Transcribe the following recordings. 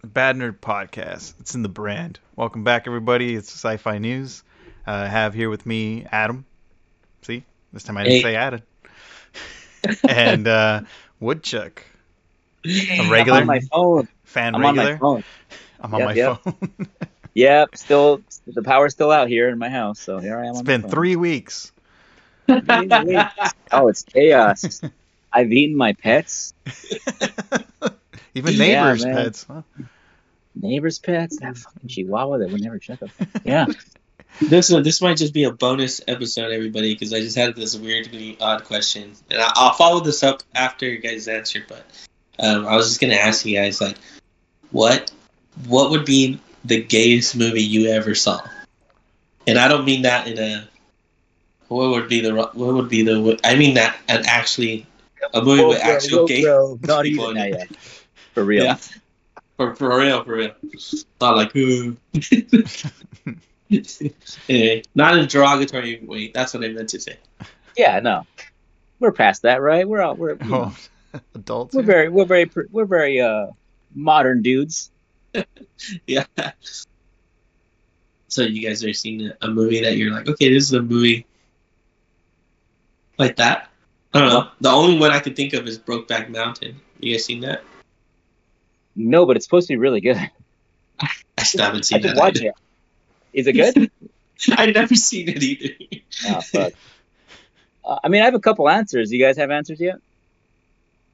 The Bad Nerd Podcast. It's in the brand. Welcome back, everybody. It's Sci-Fi News. I have here with me Adam. See? This time I didn't say Adan. And Woodchuck. A regular. I'm on my phone. Fan I'm regular. I'm on my phone. Yep. Still, the power's still out here in my house, so here I am. It's been 3 weeks. 3 weeks. Oh, it's chaos. I've eaten my pets. Even neighbors' pets. Huh? Neighbors' pets? That fucking chihuahua that would never check up. Yeah. This might just be a bonus episode, everybody, because I just had this weirdly odd question. And I'll follow this up after you guys answer, but I was just going to ask you guys, like, what would be the gayest movie you ever saw? And I don't mean that in a... I mean that and actually... A movie with actual gay people in it. For real. Yeah. For real. Not like, ooh. Anyway, not in a derogatory way. That's what I meant to say. Yeah, no. We're past that, right? We're adults. We're very modern dudes. Yeah. So you guys are seeing a movie that you're like, okay, this is a movie like that. I don't know. The only one I can think of is Brokeback Mountain. You guys seen that? No, but it's supposed to be really good. I still haven't seen that. Watch it. Is it good? I've never seen it either. Oh, fuck. I mean, I have a couple answers. You guys have answers yet?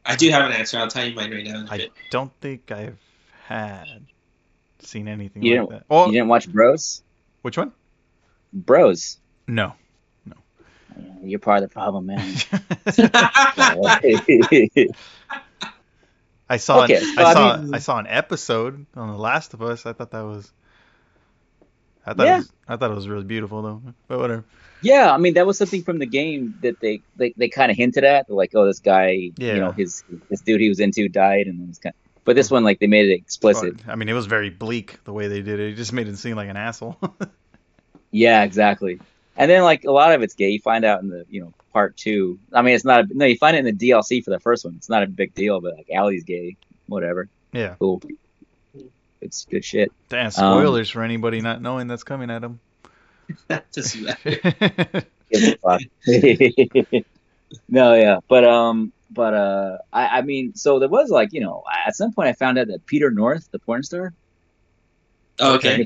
I do have an answer. I'll tell you mine right now. I don't think I've seen anything like that. Oh, you didn't watch Bros? Which one? Bros. No. You're part of the problem, man. I saw an episode on The Last of Us. I thought it was really beautiful though. But whatever. Yeah, I mean that was something from the game that they kind of hinted at. They're like, oh, this guy, this dude he was into died, and this guy. But this one, like, they made it explicit. I mean, it was very bleak the way they did it. It just made him seem like an asshole. Yeah, exactly. And then, like, a lot of it's gay. You find out in the, part 2. I mean, you find it in the DLC for the first one. It's not a big deal, but, like, Allie's gay. Whatever. Yeah. Cool. It's good shit. Damn, spoilers for anybody not knowing that's coming at them. Just No, yeah. But I mean, so there was, like, at some point I found out that Peter North, the porn star. Oh, okay.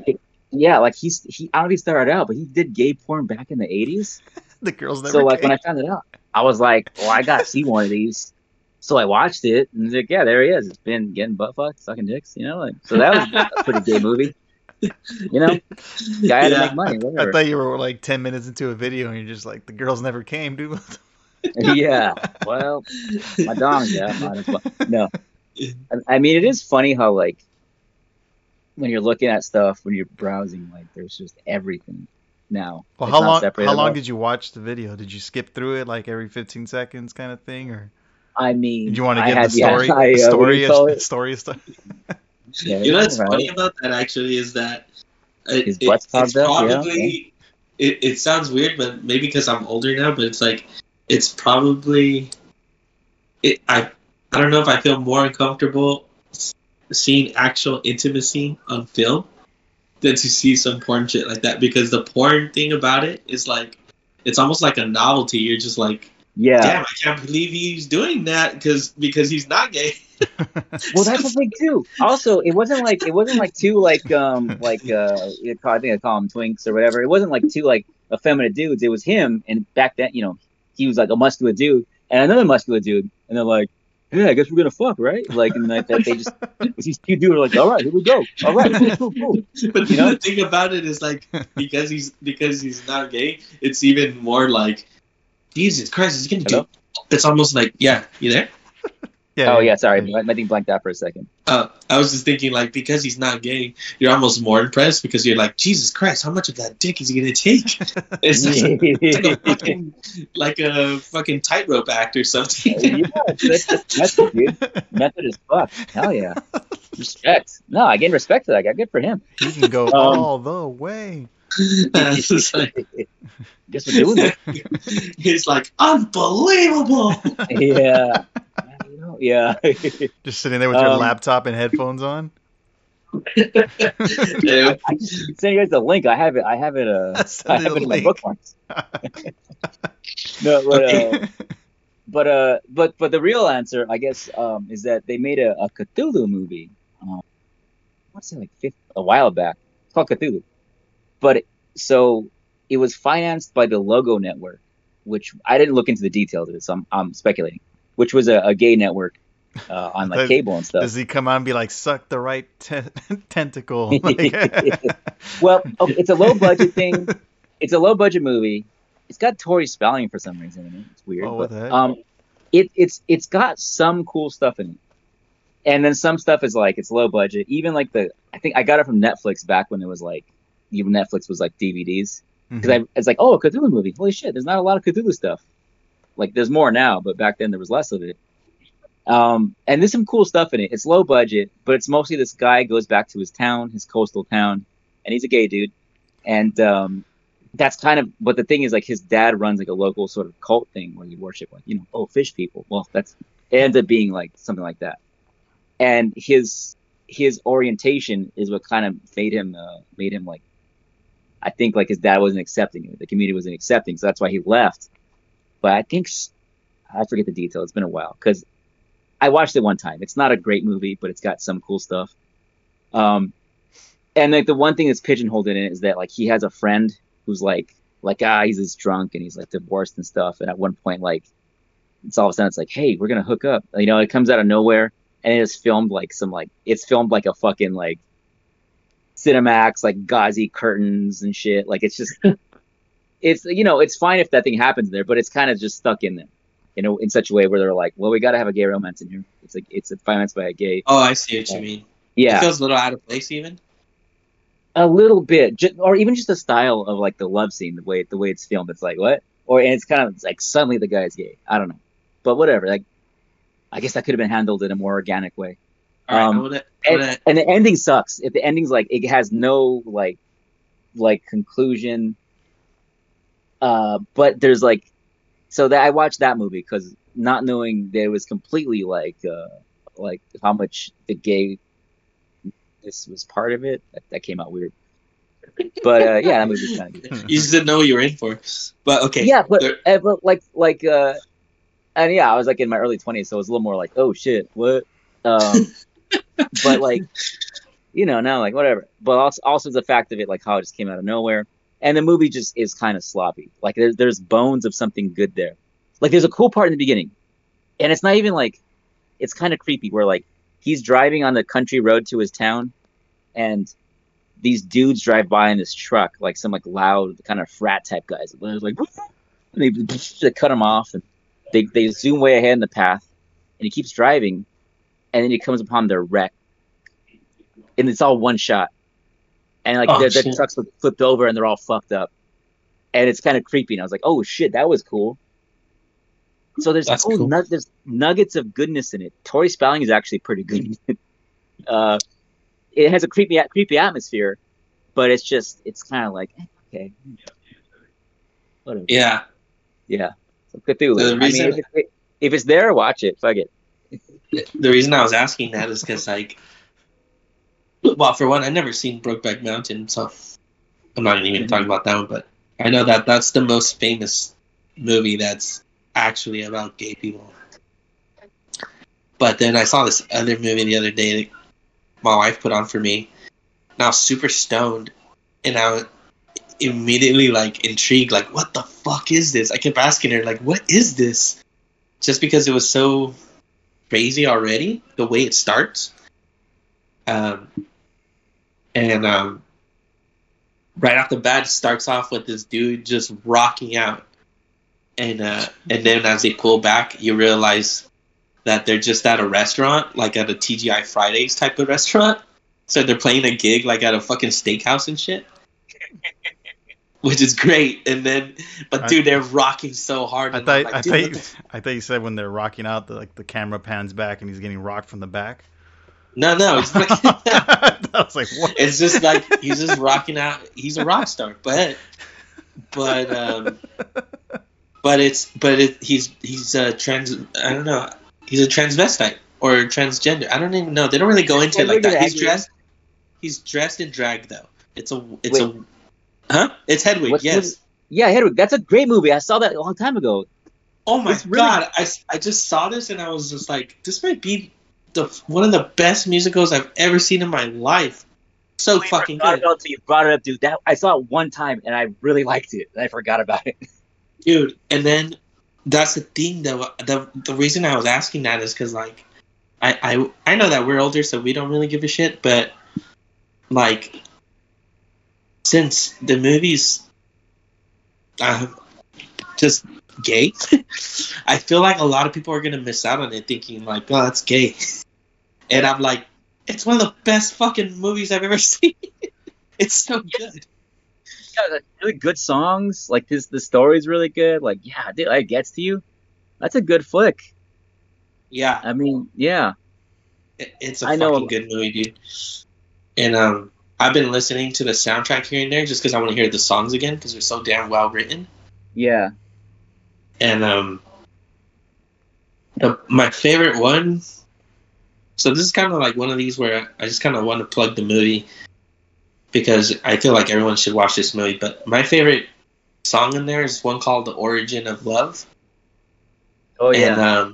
Yeah, like he. I don't know if he started out, but he did gay porn back in the 80s. The girls never. So like when I found it out, I was like, "Well, I gotta see one of these." So I watched it, and like, yeah, there he is. It's been getting butt fucked, sucking dicks, Like, so that was a pretty gay movie, Guy had to make money. Whatever. I thought you were like 10 minutes into a video, and you're just like, "The girls never came, dude." Yeah. Well, my dong. Yeah. No. I mean, it is funny how like. When you're looking at stuff, when you're browsing, like there's just everything now. Well, how long did you watch the video? Did you skip through it like every 15 seconds kind of thing, or? I mean, did you want to get the story? Yeah, what's funny about that actually is that it sounds weird, but maybe because I'm older now, but it's like it's probably it. I don't know if I feel more uncomfortable seeing actual intimacy on film than to see some porn shit like that, because the porn thing about it is like it's almost like a novelty. You're just like, yeah, damn, I can't believe he's doing that because he's not gay. Well, that's what they do. Also, it wasn't like two I think I call them twinks or whatever. It wasn't like two like effeminate dudes. It was him, and back then he was like a muscular dude and another muscular dude, and they're like, yeah, I guess we're gonna fuck, right? Like, and like that, they just these two dudes are like, all right, here we go, all right, cool. But the thing about it is like because he's not gay, it's even more like Jesus Christ, he's gonna do. It's almost like, yeah, you there? Yeah. Oh yeah, sorry, I think blanked out for a second. I was just thinking like because he's not gay, you're almost more impressed because you're like, Jesus Christ, how much of that dick is he gonna take? It's like a fucking tightrope act or something. Yeah, that's the dude. Method is fuck. Hell yeah. Respect. No, I gained respect to that guy. Good for him. He can go all the way. It's like, guess we're doing it. He's like unbelievable. Yeah. Yeah. Just sitting there with your laptop and headphones on. Yeah. I just sent you guys the link. I have it in my bookmarks. No, but okay. but the real answer, I guess, is that they made a Cthulhu movie. What's it, like a while back? It's called Cthulhu. But it was financed by the Logo Network, which I didn't look into the details of it, so I'm speculating. Which was a gay network on like cable and stuff. Does he come on and be like, suck the right tentacle? Like, well, okay, it's a low budget thing. It's a low budget movie. It's got Tori Spelling for some reason in it. It's weird. Oh, what the heck? It's got some cool stuff in it, and then some stuff is like it's low budget. Even like I think I got it from Netflix back when it was like even Netflix was like DVDs. Because it's like, oh, a Cthulhu movie. Holy shit, there's not a lot of Cthulhu stuff. Like, there's more now, but back then there was less of it. And there's some cool stuff in it. It's low budget, but it's mostly this guy goes back to his town, his coastal town, and he's a gay dude. And that's kind of – but the thing is, like, his dad runs, like, a local sort of cult thing where you worship, like, you know, oh, fish people. Well, that's – it ends up being, like, something like that. And his orientation is what kind of made him, like, I think like his dad wasn't accepting it. The community wasn't accepting, so that's why he left. But I think I forget the detail. It's been a while because I watched it one time. It's not a great movie, but it's got some cool stuff. And like the one thing that's pigeonholed in it is that like he has a friend who's like he's this drunk and he's like divorced and stuff. And at one point like it's all of a sudden it's like, hey, we're gonna hook up. You know, it comes out of nowhere and it is filmed like some like it's filmed like a fucking like. Cinemax, like gauzy curtains and shit. Like it's just, it's you know, it's fine if that thing happens there, but it's kind of just stuck in there, you know, in such a way where they're like, well, we got to have a gay romance in here. It's like it's financed by a gay. Oh, I see what you mean. Yeah, it feels a little out of place, even. A little bit, or even just the style of like the love scene, the way it's filmed. It's like what, or and it's kind of like suddenly the guy's gay. I don't know, but whatever. Like, I guess that could have been handled in a more organic way. Right, and the ending sucks. If the ending's like it has no like conclusion, but there's like so that I watched that movie because not knowing there was completely like how much the gay this was part of it that came out weird. But yeah, that movie's kind of good. You just didn't know what you were in for. But okay, yeah, but and yeah, I was like in my early 20s, so it was a little more like oh shit, what. But like you know now like whatever but also the fact of it like how it just came out of nowhere and the movie just is kind of sloppy like there's bones of something good there like there's a cool part in the beginning and it's not even like it's kind of creepy where like he's driving on the country road to his town and these dudes drive by in this truck like some like loud kind of frat type guys and they're like and they cut him off and they zoom way ahead in the path and he keeps driving. And then he comes upon their wreck, and it's all one shot, and like oh, their trucks were flipped over and they're all fucked up, and it's kind of creepy. And I was like, oh shit, that was cool. So there's like, cool. There's nuggets of goodness in it. Tori Spelling is actually pretty good. It has a creepy atmosphere, but it's kind of like okay, whatever. Yeah. So Cthulhu. So I mean, if it's there, watch it. Fuck it. The reason I was asking that is because, like, well, for one, I've never seen Brokeback Mountain, so I'm not even talking about that one, but I know that that's the most famous movie that's actually about gay people. But then I saw this other movie the other day that my wife put on for me, and I was super stoned, and I was immediately, like, intrigued, like, what the fuck is this? I kept asking her, like, what is this? Just because it was so... crazy already the way it starts right off the bat it starts off with this dude just rocking out and then as they pull back you realize that they're just at a restaurant like at a TGI Fridays type of restaurant so they're playing a gig like at a fucking steakhouse and shit which is great, and then, but dude, they're rocking so hard. I thought you said when they're rocking out, the camera pans back and he's getting rocked from the back. No, it's like, I was like, what? It's just like he's just rocking out. He's a rock star, he's a transvestite or transgender. I don't even know. They don't really go into it like that. He's dressed. He's dressed in drag though. It's Hedwig. What's yes. This? Yeah, Hedwig. That's a great movie. I saw that a long time ago. Oh my god! I just saw this and I was just like, this might be one of the best musicals I've ever seen in my life. So fucking good. Until you brought it up, dude. That I saw it one time and I really liked it, and I forgot about it. Dude, and then that's the thing. The reason I was asking that is because like I know that we're older, so we don't really give a shit, but like since the movie's just gay, I feel like a lot of people are gonna miss out on it, thinking like, "Oh, that's gay," and I'm like, "It's one of the best fucking movies I've ever seen. It's so good." Yeah, really good songs. Like the story's really good. Like, yeah, dude, it gets to you. That's a good flick. Yeah, I mean, yeah, it's a fucking good movie, dude. And I've been listening to the soundtrack here and there just because I want to hear the songs again because they're so damn well written. Yeah. And my favorite one, so this is kind of like one of these where I just kind of want to plug the movie because I feel like everyone should watch this movie, but my favorite song in there is one called The Origin of Love. Oh, yeah.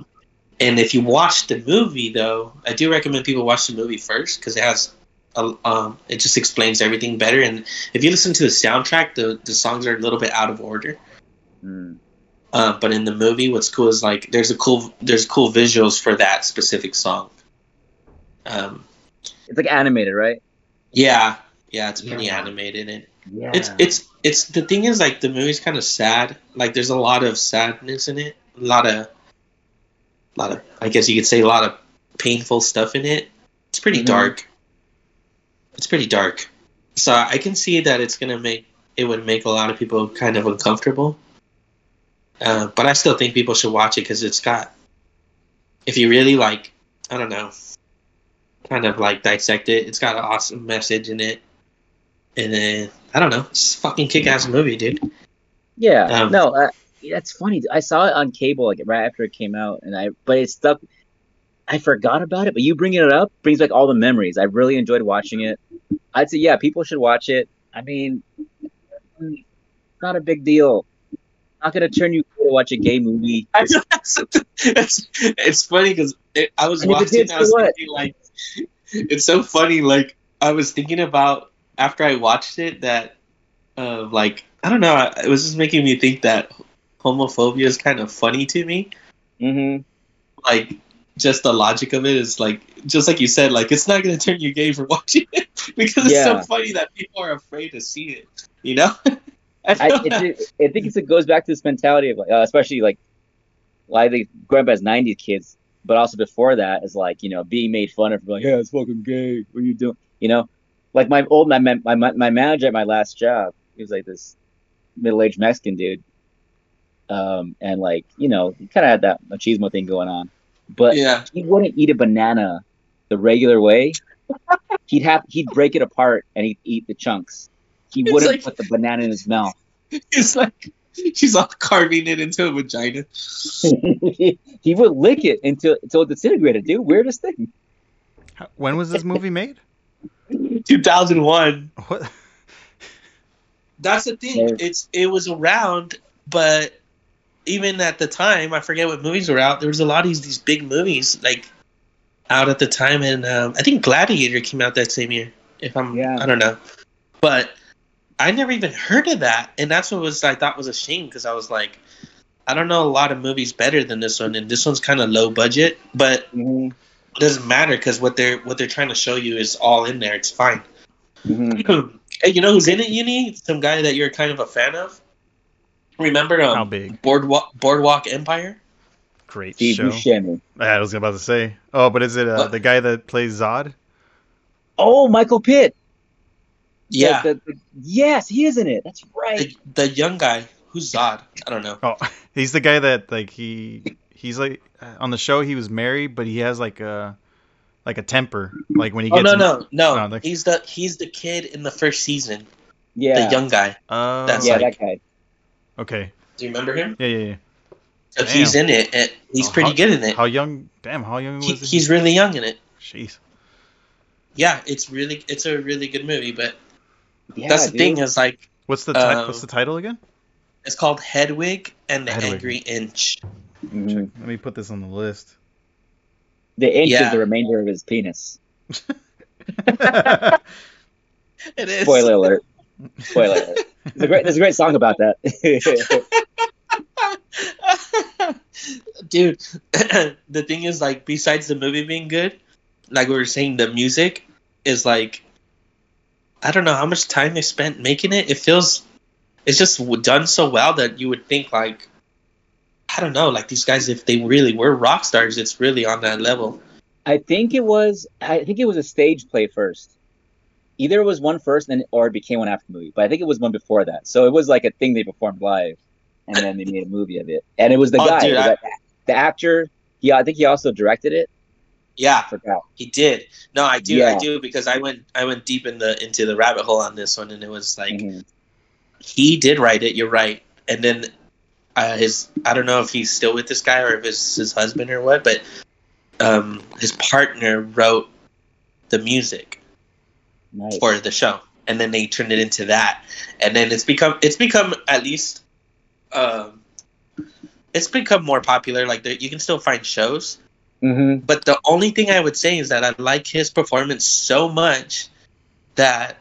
And if you watch the movie, though, I do recommend people watch the movie first because it has... it just explains everything better, and if you listen to the soundtrack, the songs are a little bit out of order. But in the movie, what's cool is like there's cool visuals for that specific song. It's like animated, right? Yeah, it's pretty animated, and yeah. It's the thing is like the movie's kind of sad. Like there's a lot of sadness in it, a lot of I guess you could say a lot of painful stuff in it. It's pretty dark. It's pretty dark. So I can see that it would make a lot of people kind of uncomfortable. But I still think people should watch it because it's got, if you really like, I don't know, kind of like dissect it, it's got an awesome message in it. And then, I don't know, it's a fucking kick-ass movie, dude. Yeah, that's funny. I saw it on cable like right after it came out, but it stuck... I forgot about it, but you bringing it up brings back all the memories. I really enjoyed watching it. I'd say, yeah, people should watch it. I mean, not a big deal. Not going to turn you to watch a gay movie. It's funny because I was watching. I was thinking like, it's so funny. Like I was thinking about after I watched it that, like I don't know, it was just making me think that homophobia is kind of funny to me. Mm-hmm. Like. Just the logic of it is like, just like you said, like it's not going to turn you gay for watching it because it's so funny that people are afraid to see it. You know, I think it goes back to this mentality of like, especially like, growing up as '90s kids, but also before that is like, you know, being made fun of, like, yeah, it's fucking gay. What are you doing? You know, like my manager at my last job, he was like this middle-aged Mexican dude, and like, you know, he kind of had that machismo thing going on. But he wouldn't eat a banana the regular way. He'd break it apart and he'd eat the chunks. He wouldn't put the banana in his mouth. It's like she's all carving it into a vagina. He would lick it until it disintegrated, dude. Weirdest thing. When was this movie made? 2001. What? That's the thing. It was around, but. Even at the time, I forget what movies were out. There was a lot of these big movies like out at the time, and I think Gladiator came out that same year. I don't know, but I never even heard of that, and that's what was I thought was a shame because I was like, I don't know a lot of movies better than this one, and this one's kind of low budget, but it doesn't matter because what they're trying to show you is all in there. It's fine. Mm-hmm. Hey, you know who's in it? Some guy that you're kind of a fan of. Remember how big Boardwalk Empire? Great show. I was about to say. Oh, but is it the guy that plays Zod? Oh, Michael Pitt. Yeah. Yes, he is in it. That's right. The young guy who's Zod. I don't know. Oh, he's the guy that like he's like on the show he was married, but he has like a temper. Like when he gets no. He's the kid in the first season. Yeah. The young guy. Oh. That guy. Okay. Do you remember him? Yeah. So he's in it. And he's pretty good in it. How young? Damn, how young was he? He's really young in it. Jeez. yeah, it's a really good movie. But yeah, that's the thing is like, what's the title again? It's called Hedwig and the Angry Inch. Mm. Let me put this on the list. The inch is the remainder of his penis. It is. Spoiler alert. Spoiler alert. There's a great song about that. Dude, the thing is, like, besides the movie being good, like we were saying, the music is like, I don't know how much time they spent making it. It feels, it's just done so well that you would think, like, I don't know, like, these guys, if they really were rock stars, it's really on that level. I think it was a stage play first. Either it was one first, or it became one after the movie. But I think it was one before that. So it was like a thing they performed live, and then they made a movie of it. And it was the guy, dude, the actor. Yeah, I think he also directed it. Yeah, I forgot. He did. No, I do. Yeah. I do, because I went deep into the rabbit hole on this one, and it was like he did write it. You're right. And then I don't know if he's still with this guy or if it's his husband or what, but his partner wrote the music. Nice. For the show, and then they turned it into that, and then it's become at least it's become more popular. Like, you can still find shows, but the only thing I would say is that I like his performance so much that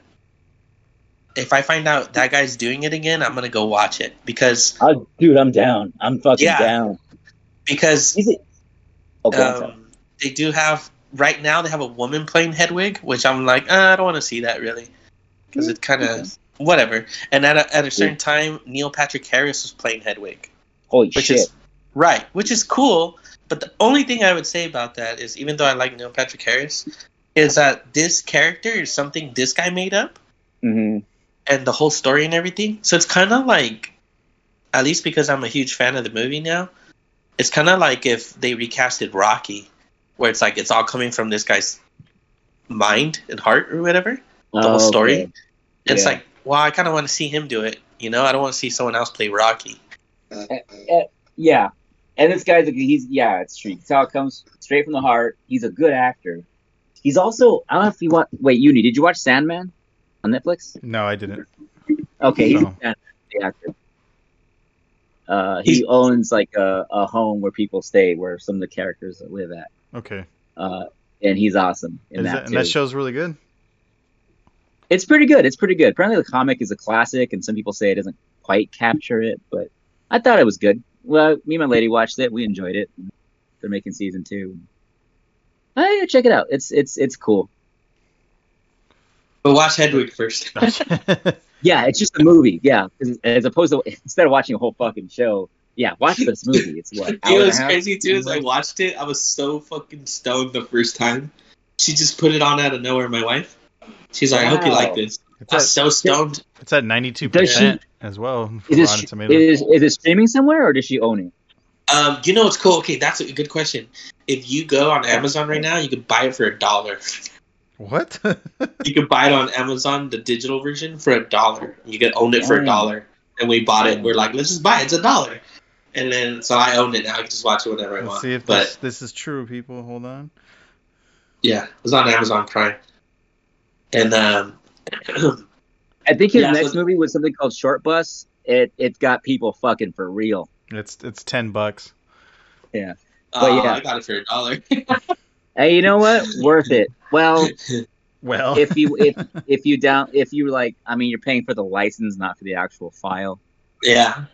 if I find out that guy's doing it again, I'm gonna go watch it, because I'm down. I'm fucking down, because they do have. Right now, they have a woman playing Hedwig, which I'm like, I don't want to see that, really. Because it kind of... Whatever. And at a certain time, Neil Patrick Harris was playing Hedwig. Holy shit. Which is cool. But the only thing I would say about that is, even though I like Neil Patrick Harris, is that this character is something this guy made up. And the whole story and everything. So it's kind of like... At least because I'm a huge fan of the movie now, it's kind of like if they recasted Rocky... Where it's like, it's all coming from this guy's mind and heart or whatever. The whole story. Okay. It's like, well, I kind of want to see him do it. You know, I don't want to see someone else play Rocky. And this guy's, it's true. It's how it comes straight from the heart. He's a good actor. He's also, I don't know if you want, wait, Uni, did you watch Sandman on Netflix? No, I didn't. Okay, he's the actor. He owns like a home where people stay, where some of the characters live at. Okay. And he's awesome in that too. And that show's really good? It's pretty good. Apparently the comic is a classic, and some people say it doesn't quite capture it, but I thought it was good. Well, me and my lady watched it. We enjoyed it. They're making season 2. Hey, check it out. It's cool. But watch Hedwig first. It's just a movie. Yeah, as opposed to instead of watching a whole fucking show. Yeah, watch this movie. It's what? You know what's crazy too is I watched it. I was so fucking stoned the first time. She just put it on out of nowhere. My wife. She's like, I hope you like this. I was so stoned. It's at 92% as well. Is it streaming somewhere, or does she own it? You know what's cool? Okay, that's a good question. If you go on Amazon right now, you can buy it for $1. What? You can buy it on Amazon, the digital version, for $1. You can own it for $1, and we bought it. We're like, let's just buy it. It's $1. And then, so I own it now. I can just watch it whenever I want. See if this is true, people. Hold on. Yeah, it's on Amazon Prime. And I think his next movie was something called Short Bus. It got people fucking for real. It's $10. Yeah. I got it for $1. Hey, you know what? Worth it. Well. If you're paying for the license, not for the actual file. Yeah.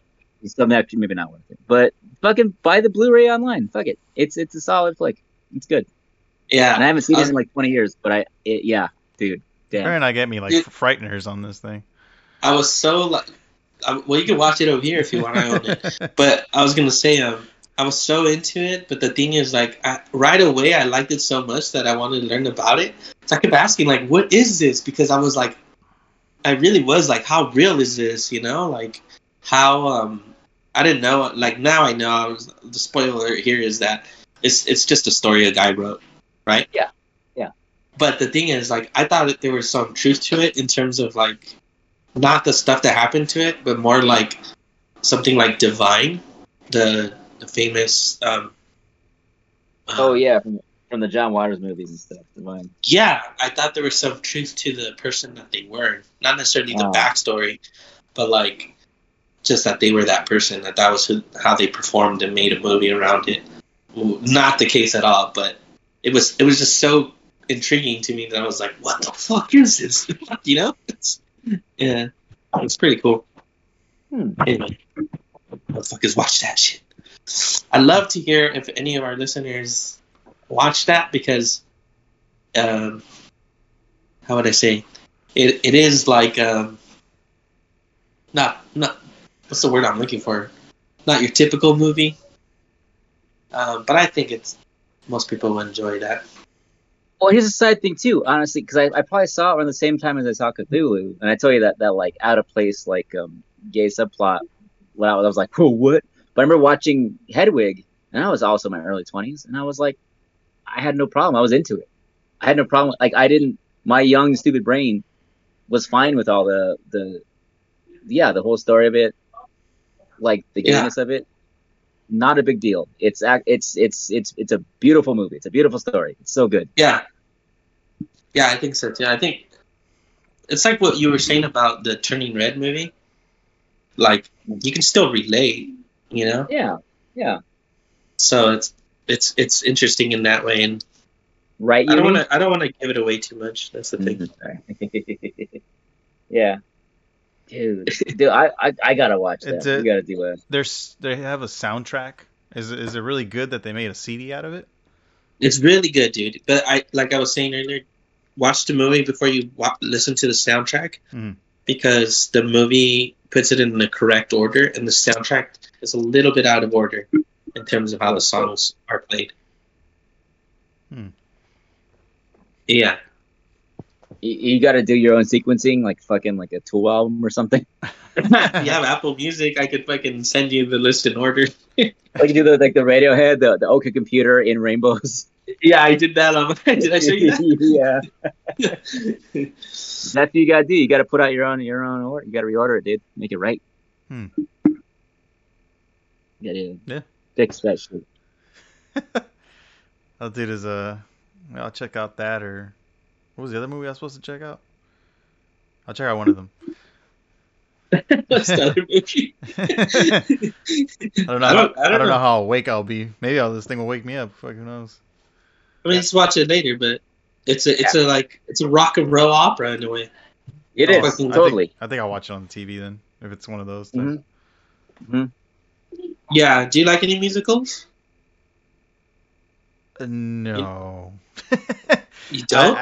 Something that maybe not worth it, but fucking buy the Blu-ray online. Fuck it, it's a solid flick. It's good. Yeah, and I haven't seen it in like 20 years, but dude, damn. Aaron, I get me like frighteners on this thing. I was so like, you can watch it over here if you want. I own it, but I was gonna say I was so into it, but the thing is like right away I liked it so much that I wanted to learn about it. So I kept asking like, what is this? Because I was like, I really was like, how real is this? You know, like how I didn't know. Like now, I know. The spoiler here is that it's just a story a guy wrote, right? Yeah. But the thing is, like, I thought that there was some truth to it in terms of like not the stuff that happened to it, but more like something like Divine, the famous. From from the John Waters movies and stuff. Divine. Yeah, I thought there was some truth to the person that they were. Not necessarily the backstory, but like just that they were that person, that was how they performed and made a movie around it. Not the case at all, but it was just so intriguing to me that I was like, what the fuck is this? You know? Yeah. It's pretty cool. Anyway, motherfuckers watch that shit. I'd love to hear if any of our listeners watch that because, how would I say, it is like, not what's the word I'm looking for? Not your typical movie, but I think most people would enjoy that. Well, here's a side thing too, honestly, because I probably saw it around the same time as I saw Cthulhu, and I tell you that like out of place like gay subplot. When I was like, whoa, what? But I remember watching Hedwig, and I was also in my early 20s, and I was like, I had no problem. I was into it. I had no problem. Like, my young, stupid brain was fine with all the whole story of it, like the gayness of it. Not a big deal. It's a beautiful movie. It's a beautiful story. It's so good. Yeah. Yeah, I think so too. I think it's like what you were saying about the Turning Red movie. Like, you can still relate, you know? Yeah. Yeah. So it's interesting in that way, and right. I don't want to give it away too much. That's the thing. Yeah. Dude, I gotta watch that. We gotta do it. They have a soundtrack. Is it really good that they made a CD out of it? It's really good, dude. But like I was saying earlier, watch the movie before you listen to the soundtrack, because the movie puts it in the correct order, and the soundtrack is a little bit out of order in terms of how the songs are played. Yeah. You got to do your own sequencing, like fucking like a Tool album or something. Yeah, Apple Music. I could fucking send you the list in order. Like you do the Radiohead, the OK Computer in Rainbows. Yeah, I did that. Did I show you that? Yeah. That's what you got to do. You got to put out your own order. You got to reorder it, dude. Make it right. Yeah. Fix that shit. I'll do this. I'll check out that or. What was the other movie I was supposed to check out? I'll check out one of them. What's the other movie? I don't know how awake I'll be. Maybe this thing will wake me up. Fuck, who knows? I mean, let's watch it later, but it's a rock and roll opera in a way. It is. Totally. I think I'll watch it on the TV then, if it's one of those things. Yeah. Do you like any musicals? No. You don't?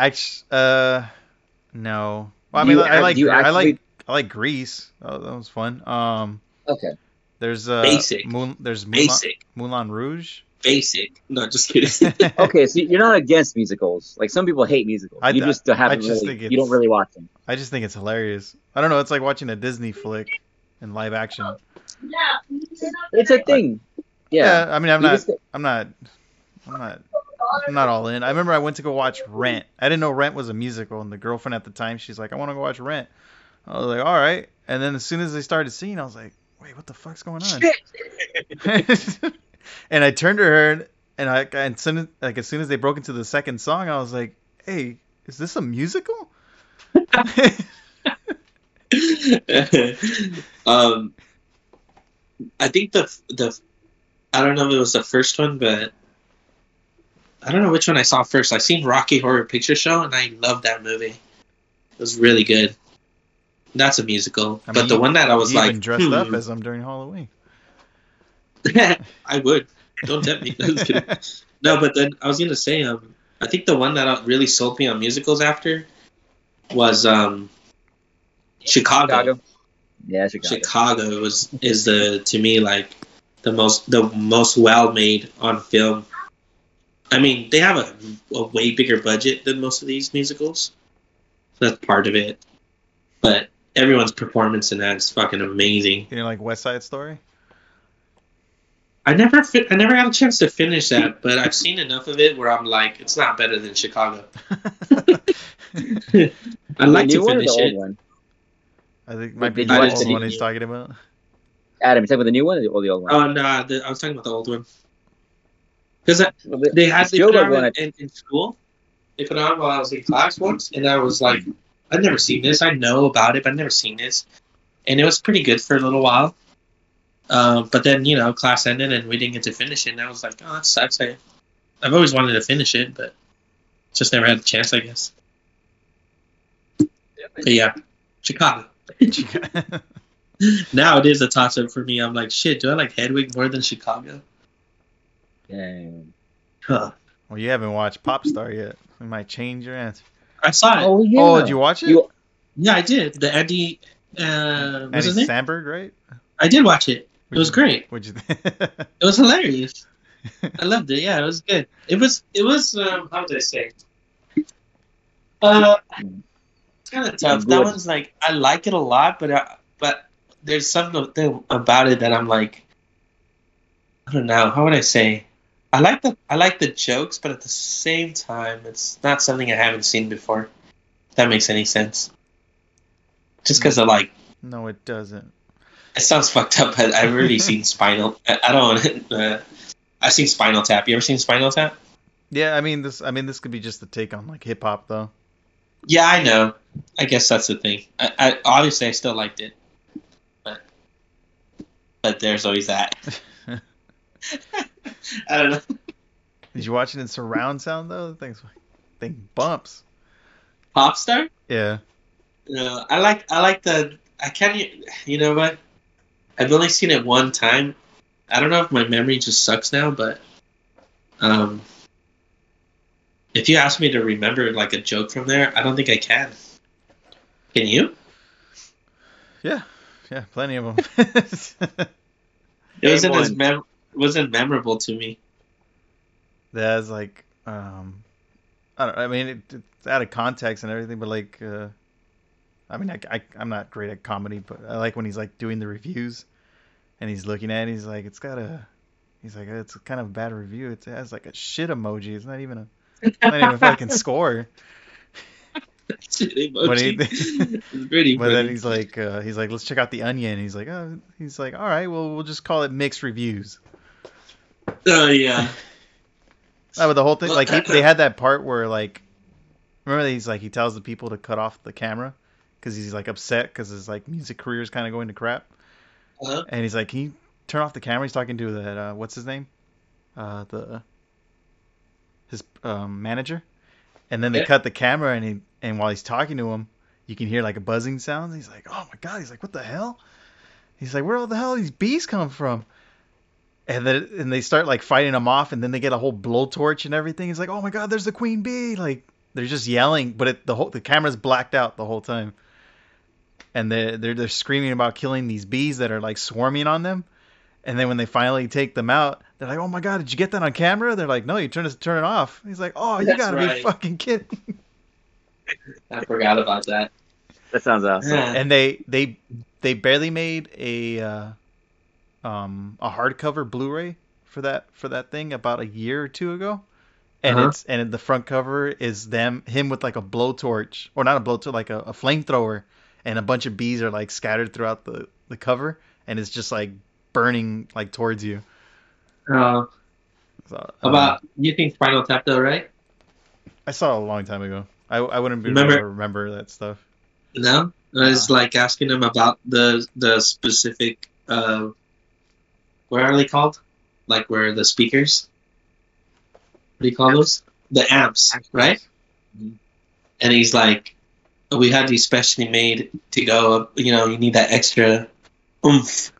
No. Well, I mean, I like Grease. Oh, that was fun. Okay. There's basic. Moulin Rouge. Basic. No, just kidding. Okay, so you're not against musicals. Like some people hate musicals. You don't really watch them. I just think it's hilarious. I don't know. It's like watching a Disney flick in live action. Yeah. It's a thing. Yeah. I mean, I'm not all in. I remember I went to go watch Rent. I didn't know Rent was a musical, and the girlfriend at the time, she's like, I want to go watch Rent. I was like, all right. And then as soon as they started singing, I was like, wait, what the fuck's going on? And I turned to her, and as soon as they broke into the second song, I was like, hey, is this a musical? I think I don't know if it was the first one, but I don't know which one I saw first. I seen Rocky Horror Picture Show, and I loved that movie. It was really good. That's a musical. I mean, but the one that I was like... dressed up as I'm during Halloween. I would. Don't tempt me. No, but then I was going to say, I think the one that really sold me on musicals after was Chicago. Yeah, Chicago. Chicago is, to me, the most well-made on film. I mean, they have a way bigger budget than most of these musicals. So that's part of it. But everyone's performance in that is fucking amazing. You know, like West Side Story? I never had a chance to finish that, but I've seen enough of it where I'm like, it's not better than Chicago. I'd like to finish it. One? I think it might be the old one he's talking about. Adam, you talking about the new one or the old one? Oh, no, I was talking about the old one. Because they put on in school. They put it on while I was in class once, and I was like, I've never seen this. I know about it, but I've never seen this. And it was pretty good for a little while. But then, you know, class ended, and we didn't get to finish it. And I was like, oh, that sucks. I've always wanted to finish it, but just never had the chance, I guess. But yeah, Chicago. Now it is a toss-up for me. I'm like, shit, do I like Hedwig more than Chicago? Dang. Huh. Well, you haven't watched Popstar yet. We might change your answer. I saw it. Oh, yeah. Oh, did you watch it? Yeah, I did. The Andy... Andy Samberg, right? I did watch it. It was great. What'd you think? It was hilarious. I loved it. Yeah, it was good. It was. How would I say? It's kind of tough. That one's like, I like it a lot, but there's something about it that I'm like, I don't know. How would I say? I like the jokes, but at the same time, it's not something I haven't seen before. If that makes any sense. Just because No, it doesn't. It sounds fucked up, but I've already seen Spinal. I've seen Spinal Tap. You ever seen Spinal Tap? Yeah, I mean this could be just the take on like hip hop though. Yeah, I know. I guess that's the thing. I obviously I still liked it, but there's always that. I don't know. Did you watch it in surround sound though? Thing bumps. Popstar? Yeah. No, you know what? I've only seen it one time. I don't know if my memory just sucks now, but if you ask me to remember like a joke from there, I don't think I can. Can you? Yeah, plenty of them. It wasn't memorable to me. That's like it's out of context and everything, but like. I'm not great at comedy, but I like when he's like doing the reviews, and he's looking at it, and he's like, it's kind of a bad review. It has like a shit emoji. It's not even a fucking score. Shit emoji. It's pretty. But then he's like, let's check out The Onion. He's like, oh, all right, well, we'll just call it mixed reviews. Oh yeah. No, but the whole thing, like they had that part where like, remember he's like he tells the people to cut off the camera. Because he's like upset because his like music career is kind of going to crap, and he's like, "Can you turn off the camera?" He's talking to that what's his name, his manager, and then they cut the camera, and while he's talking to him, you can hear like a buzzing sound. He's like, "Oh my god!" He's like, "What the hell?" He's like, "Where all the hell these bees come from?" And they start like fighting him off, and then they get a whole blowtorch and everything. He's like, "Oh my god, there's the queen bee!" Like they're just yelling, but the camera's blacked out the whole time. And they're screaming about killing these bees that are like swarming on them. And then when they finally take them out, they're like, "Oh my god, did you get that on camera?" They're like, "No, you turn it off." He's like, "Oh, you gotta be fucking kidding!" I forgot about that. That sounds awesome. Yeah. And they barely made a hardcover Blu-ray for that thing about a year or two ago. And and the front cover is him with like a blowtorch, or not a blowtorch, like a flamethrower. And a bunch of bees are like scattered throughout the cover, and it's just like burning like towards you. You think Spinal Tap though, right? I saw it a long time ago. I wouldn't be able to remember that stuff. No, I was like asking him about the specific. Where are they called? Like where the speakers? What do you call those? The amps, right? Mm-hmm. And he's like. We had these specially made to go up, you know, you need that extra oomph,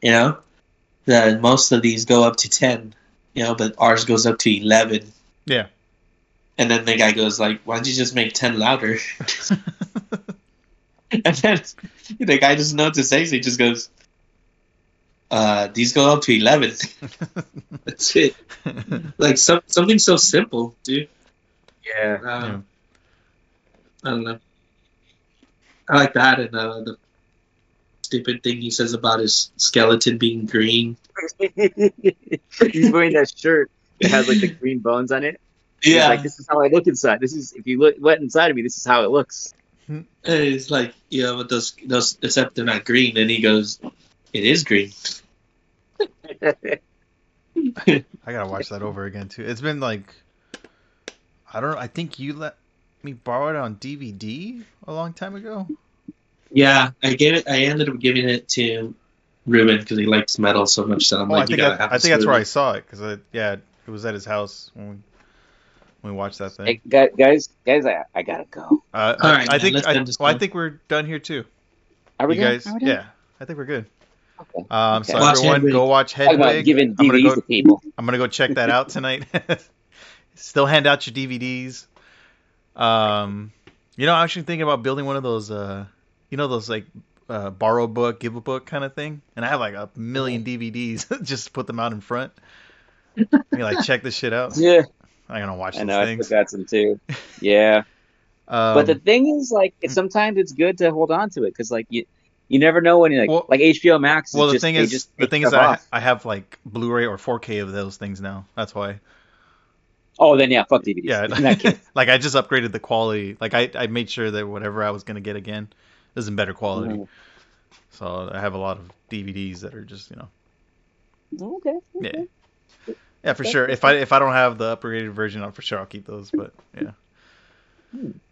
you know? That most of these go up to 10, you know, but ours goes up to 11. Yeah. And then the guy goes like, "Why don't you just make 10 louder?" And then the guy doesn't know what to say, so he just goes, "These go up to 11. That's it. Like something so simple, dude. Yeah. I don't know. I like that, and the stupid thing he says about his skeleton being green. He's wearing that shirt that has like the green bones on it. Yeah, like, this is how I look inside. This is if you went inside of me. This is how it looks. And it's like, yeah, but those except they're not green. And he goes, "It is green." I gotta watch that over again too. It's been like, I think you let me borrow it on DVD a long time ago. Yeah, I ended up giving it to Ruben because he likes metal so much. So I'm like, I think that's where I saw it because it was at his house when we watched that thing. Hey, guys, I gotta go. All right, I think we're done here too. Are we done? Yeah, I think we're good. Okay. So everyone, go watch Hedwig. I'm gonna go check that out tonight. Still hand out your DVDs. I'm actually thinking about building one of those, borrow book, give a book kind of thing. And I have like a million DVDs. Just put them out in front. Check this shit out. Yeah. I'm gonna watch these things. I forgot some too. Yeah. But the thing is, sometimes it's good to hold on to it because, you never know when HBO Max. Well, the thing is, I have Blu-ray or 4K of those things now. That's why. Oh, then yeah, fuck DVDs. Yeah, I just upgraded the quality. I made sure that whatever I was gonna get again is in better quality. Mm. So I have a lot of DVDs that are just Okay. Yeah, for sure. If I don't have the upgraded version, I'll keep those. But yeah.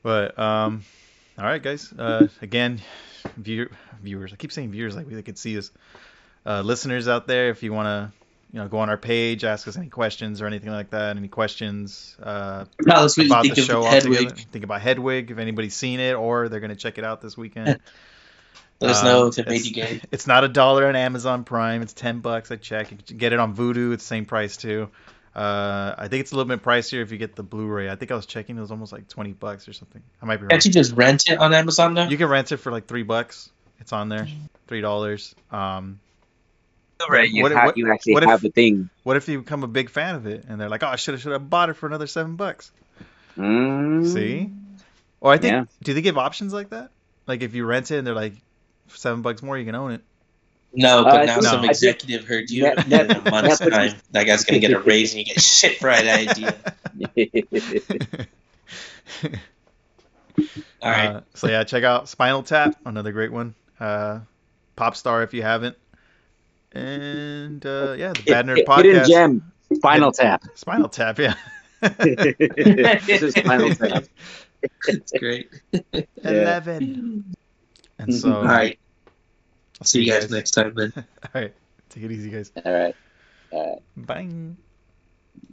But all right, guys. Again, viewers. I keep saying viewers they could see us. Listeners out there, if you want to, go on our page, ask us any questions or anything like that. Any questions about the show? Think about Hedwig. If anybody's seen it or they're gonna check it out this weekend. Let us know if it made you gay. It's not $1 on Amazon Prime. It's $10. I check. You can get it on Vudu. It's the same price too. I think it's a little bit pricier if you get the Blu-ray. I think I was checking; it was almost like $20 or something. I might be wrong. Can't you just rent it on Amazon now? You can rent it for like $3. It's on there, $3. Right, you have the thing. What if you become a big fan of it and they're like, "Oh, I should have bought it for another $7." See? Or I think do they give options like that? Like if you rent it and they're like, for $7 more, you can own it. No, but now some executive heard you in a month's time. That guy's going to get a raise and you get shit for that idea. All right. Check out Spinal Tap, another great one. Popstar, if you haven't. And, the Bad Nerd Podcast. Hidden Gem, Spinal Tap, yeah. This is Spinal Tap. It's great. 11. And so... All right. I'll see you guys next time, man. All right. Take it easy, guys. All right. Bye.